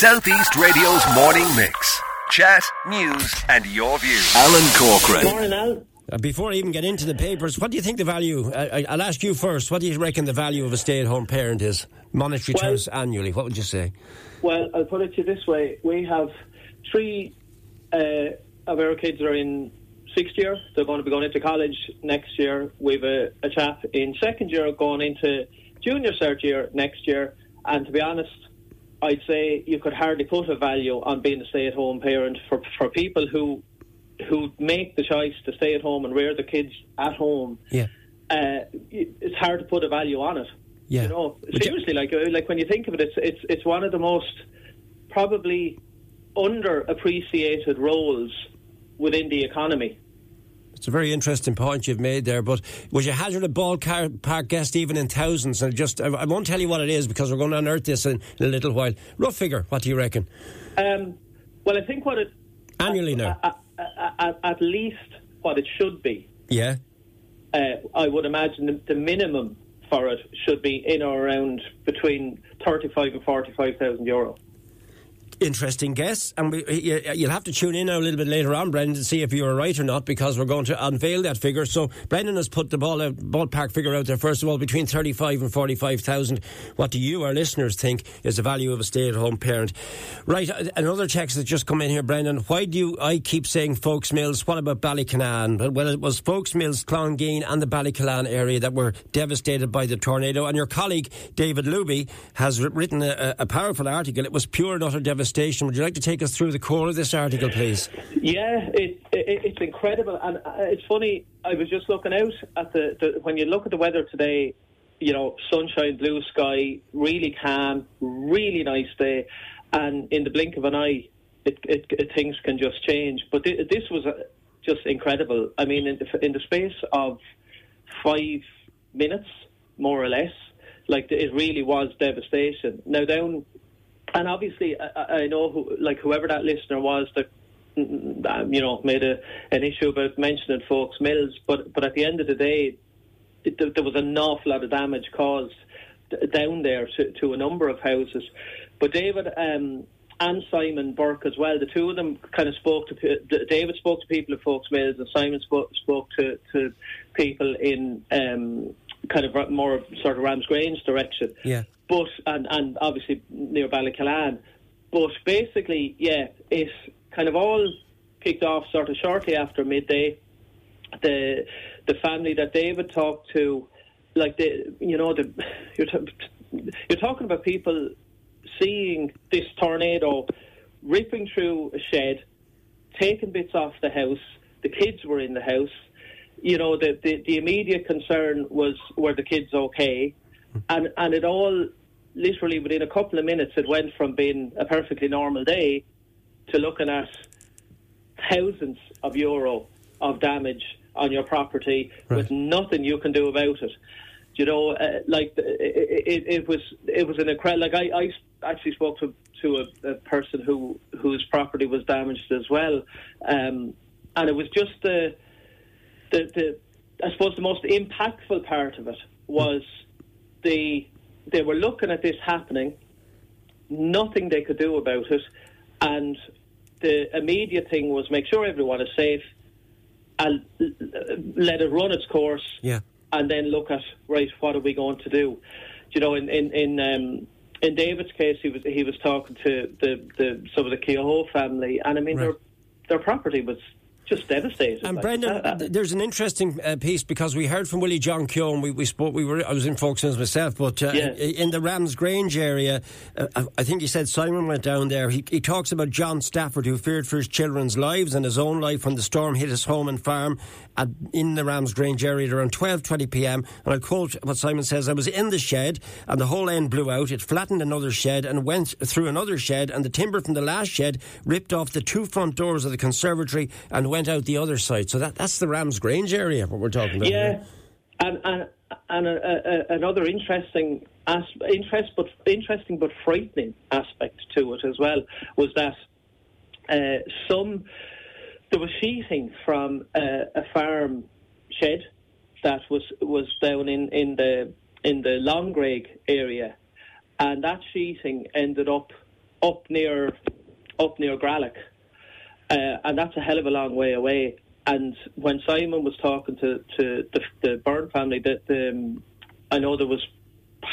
Southeast Radio's morning mix. Chat, news and your views. Alan Corcoran. Morning, Alan. Before I even get into the papers, what do you think the value... I'll ask you first. What do you reckon the value of a stay-at-home parent is? Monetary terms annually. What would you say? Well, I'll put it to you this way. We have three of our kids are in sixth year. They're going to be going into college next year. We have a chap in second year going into junior cert year next year. And to be honest, I'd say you could hardly put a value on being a stay-at-home parent for people who make the choice to stay at home and rear the kids at home. Yeah, it's hard to put a value on it. Yeah, you know, seriously, like when you think of it, it's one of the most probably underappreciated roles within the economy. It's a very interesting point you've made there, but would you hazard a ballpark guess even in thousands? And just, I won't tell you what it is because we're going to unearth this in a little while. Rough figure, what do you reckon? Well, I think what it... Annually now. At least what it should be. Yeah. I would imagine the minimum for it should be in or around between 35 and 45,000 euro. Interesting guess, and you'll have to tune in a little bit later on, Brendan, to see if you were right or not, because we're going to unveil that figure. So Brendan has put the ballpark figure out there. First of all, between 35 and 45,000. What do you, our listeners, think is the value of a stay-at-home parent? Right, another text that's just come in here, Brendan. Why do I keep saying Folksmills? What about Ballycanaan? Well, it was Folksmills, Clongeen and the Ballycanaan area that were devastated by the tornado. And your colleague, David Luby, has written a powerful article. It was pure and utter devastation. Would you like to take us through the core of this article, please? Yeah, it's incredible. And it's funny, I was just looking out at when you look at the weather today, you know, sunshine, blue sky, really calm, really nice day. And in the blink of an eye, things can just change. But this was just incredible. I mean, in the space of 5 minutes, more or less, like it really was devastation. Now, down... And obviously, I know, whoever that listener was that, you know, made an issue about mentioning Folksmills, but at the end of the day, there was an awful lot of damage caused down there to a number of houses. But David and Simon Burke as well, the two of them kind of spoke to... David spoke to people at Folksmills and Simon spoke to people in... kind of more sort of Ramsgrange direction. Yeah. But, and obviously near Ballycanaan. But basically, yeah, it kind of all kicked off sort of shortly after midday. The family that David talked to, you're talking about people seeing this tornado ripping through a shed, taking bits off the house. The kids were in the house. You know, the immediate concern was, were the kids okay? And it all, literally within a couple of minutes, it went from being a perfectly normal day to looking at thousands of euro of damage on your property with nothing you can do about it. You know, it was an incredible... I actually spoke to a person whose property was damaged as well. And it was just the... I suppose the most impactful part of it was they were looking at this happening, nothing they could do about it, and the immediate thing was make sure everyone is safe and let it run its course, and then look at, right, what are we going to do? You know, in David's case, he was talking to some of the Kehoe family, and I mean their property was just devastated. And Brendan, there's an interesting piece because we heard from Willie John Keown. I was in Folksmills myself, but in the Ramsgrange area, I think he said Simon went down there. He talks about John Stafford, who feared for his children's lives and his own life when the storm hit his home and farm in the Ramsgrange area around 12:20 p.m. And I quote what Simon says: "I was in the shed and the whole end blew out. It flattened another shed and went through another shed, and the timber from the last shed ripped off the two front doors of the conservatory and went out the other side." So that's the Ramsgrange area, what we're talking about. Yeah, and another interesting but frightening aspect to it as well was that there was sheeting from a farm shed that was down in the Longgraig area, and that sheeting ended up up near Gralloch, and that's a hell of a long way away. And when Simon was talking to the Byrne family, I know there was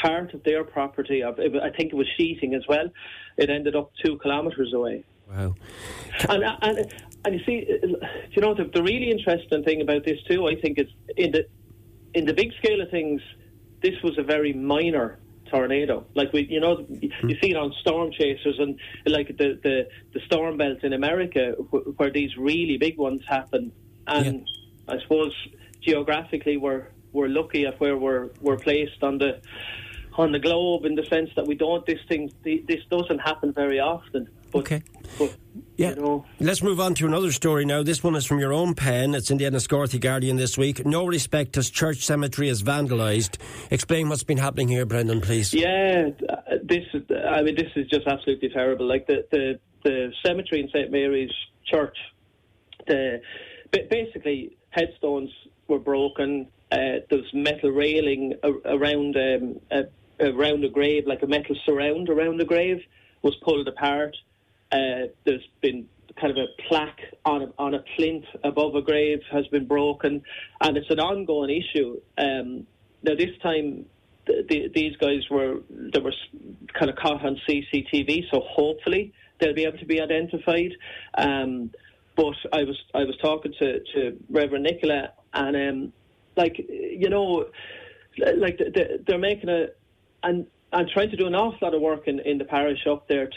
part of their property, I think it was sheeting as well, it ended up 2 kilometres away. Wow. And you see, you know, the really interesting thing about this too, I think, is in the big scale of things, this was a very minor tornado. Like, you see it on storm chasers and like the storm belt in America, where these really big ones happen. And yeah, I suppose geographically we're lucky at where we're placed on the globe, in the sense that we don't. This doesn't happen very often. Yeah. You know. Let's move on to another story now. This one is from your own pen. It's in the Enniscorthy Guardian this week. No respect as church cemetery is vandalised. Explain what's been happening here, Brendan, please. Yeah, this is just absolutely terrible. Like the cemetery in St Mary's church, basically headstones were broken. There's metal railing around the grave, like a metal surround around the grave, was pulled apart. There's been kind of a plaque on a plinth above a grave has been broken, and it's an ongoing issue. Now this time, these guys were kind of caught on CCTV, so hopefully they'll be able to be identified. But I was talking to Reverend Nicola, and they're making and trying to do an awful lot of work in the parish up there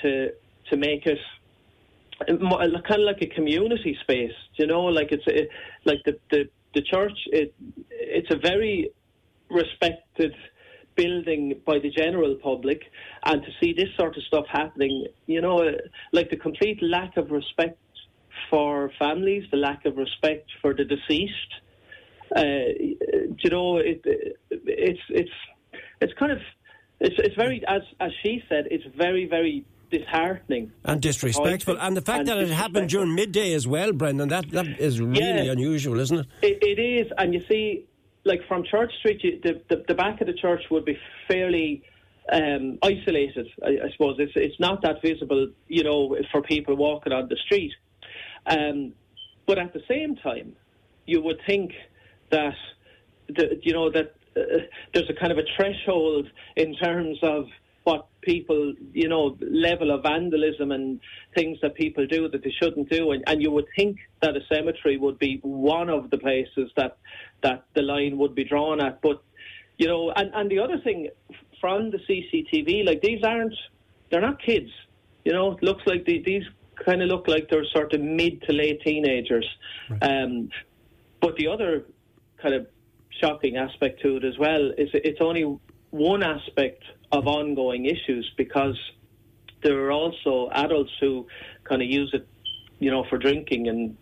to make it more, kind of like a community space, you know, like the church. It's a very respected building by the general public, and to see this sort of stuff happening, you know, like the complete lack of respect for families, the lack of respect for the deceased. You know, it's kind of it's very, as she said, it's very, very disheartening and disrespectful, and the fact that it happened during midday as well, Brendan, that is really unusual, isn't it? It is. And you see, like, from Church Street, the back of the church would be fairly isolated, I suppose. It's not that visible, you know, for people walking on the street, but at the same time you would think that there's a kind of a threshold in terms of what people, you know, level of vandalism and things that people do that they shouldn't do, and you would think that a cemetery would be one of the places that the line would be drawn at. But, you know, and the other thing from the CCTV, like, they're not kids, you know. It looks like these kind of look like they're sort of mid to late teenagers. Right. But the other kind of shocking aspect to it as well is it's only one aspect of ongoing issues, because there are also adults who kind of use it, you know, for drinking and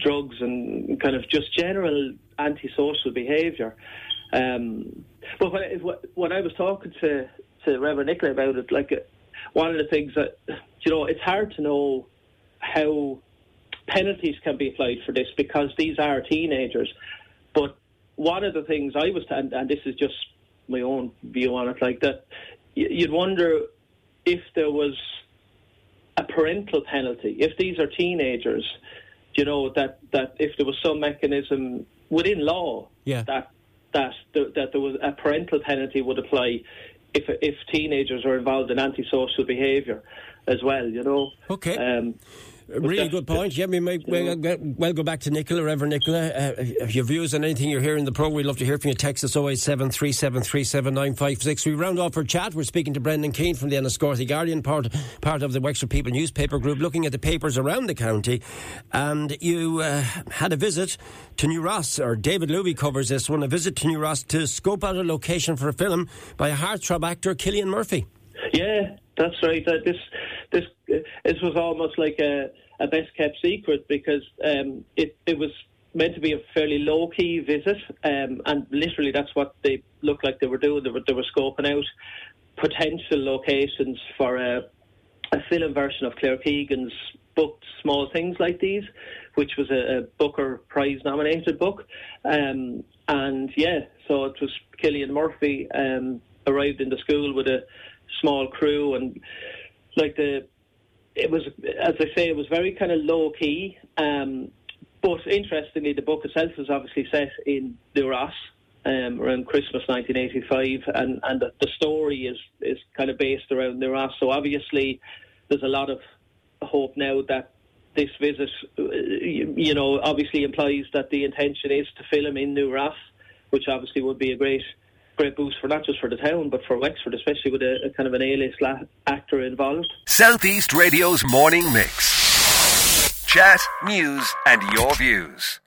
drugs and kind of just general antisocial behaviour. But when I was talking to Reverend Nicola about it, like, one of the things that, you know, it's hard to know how penalties can be applied for this, because these are teenagers. But one of the things I was, and this is just my own view on it, like, that you'd wonder if there was a parental penalty, if these are teenagers, you know, that if there was some mechanism within law that there was a parental penalty would apply if teenagers are involved in antisocial behaviour as well, you know. Okay. Really good point. Yeah, we might well go back to Nicola, Reverend Nicola. Your views on anything you're hearing in the programme, we'd love to hear from you. Text us 0873737956. We round off our chat. We're speaking to Brendan Keown from the Enniscorthy Guardian, part of the Wexford People newspaper group, looking at the papers around the county. And you had a visit to New Ross, or David Luby covers this one, a visit to New Ross to scope out a location for a film by a heartthrob actor, Cillian Murphy. Yeah, that's right. This was almost like a best kept secret, because it was meant to be a fairly low key visit, and literally that's what they looked like they were doing. They were scoping out potential locations for a film version of Claire Keegan's book Small Things Like These, which was a Booker Prize nominated book, so it was Cillian Murphy arrived in the school with a small crew, and like the it was, as I say, it was very kind of low-key. But interestingly, the book itself is obviously set in the Ross around Christmas 1985, and the story is kind of based around the Ross. So obviously, there's a lot of hope now that this visit, you know, obviously implies that the intention is to film in New Ross, which obviously would be a great boost for not just for the town, but for Wexford, especially with a kind of an A-list actor involved. Southeast Radio's Morning Mix. Chat, news and your views.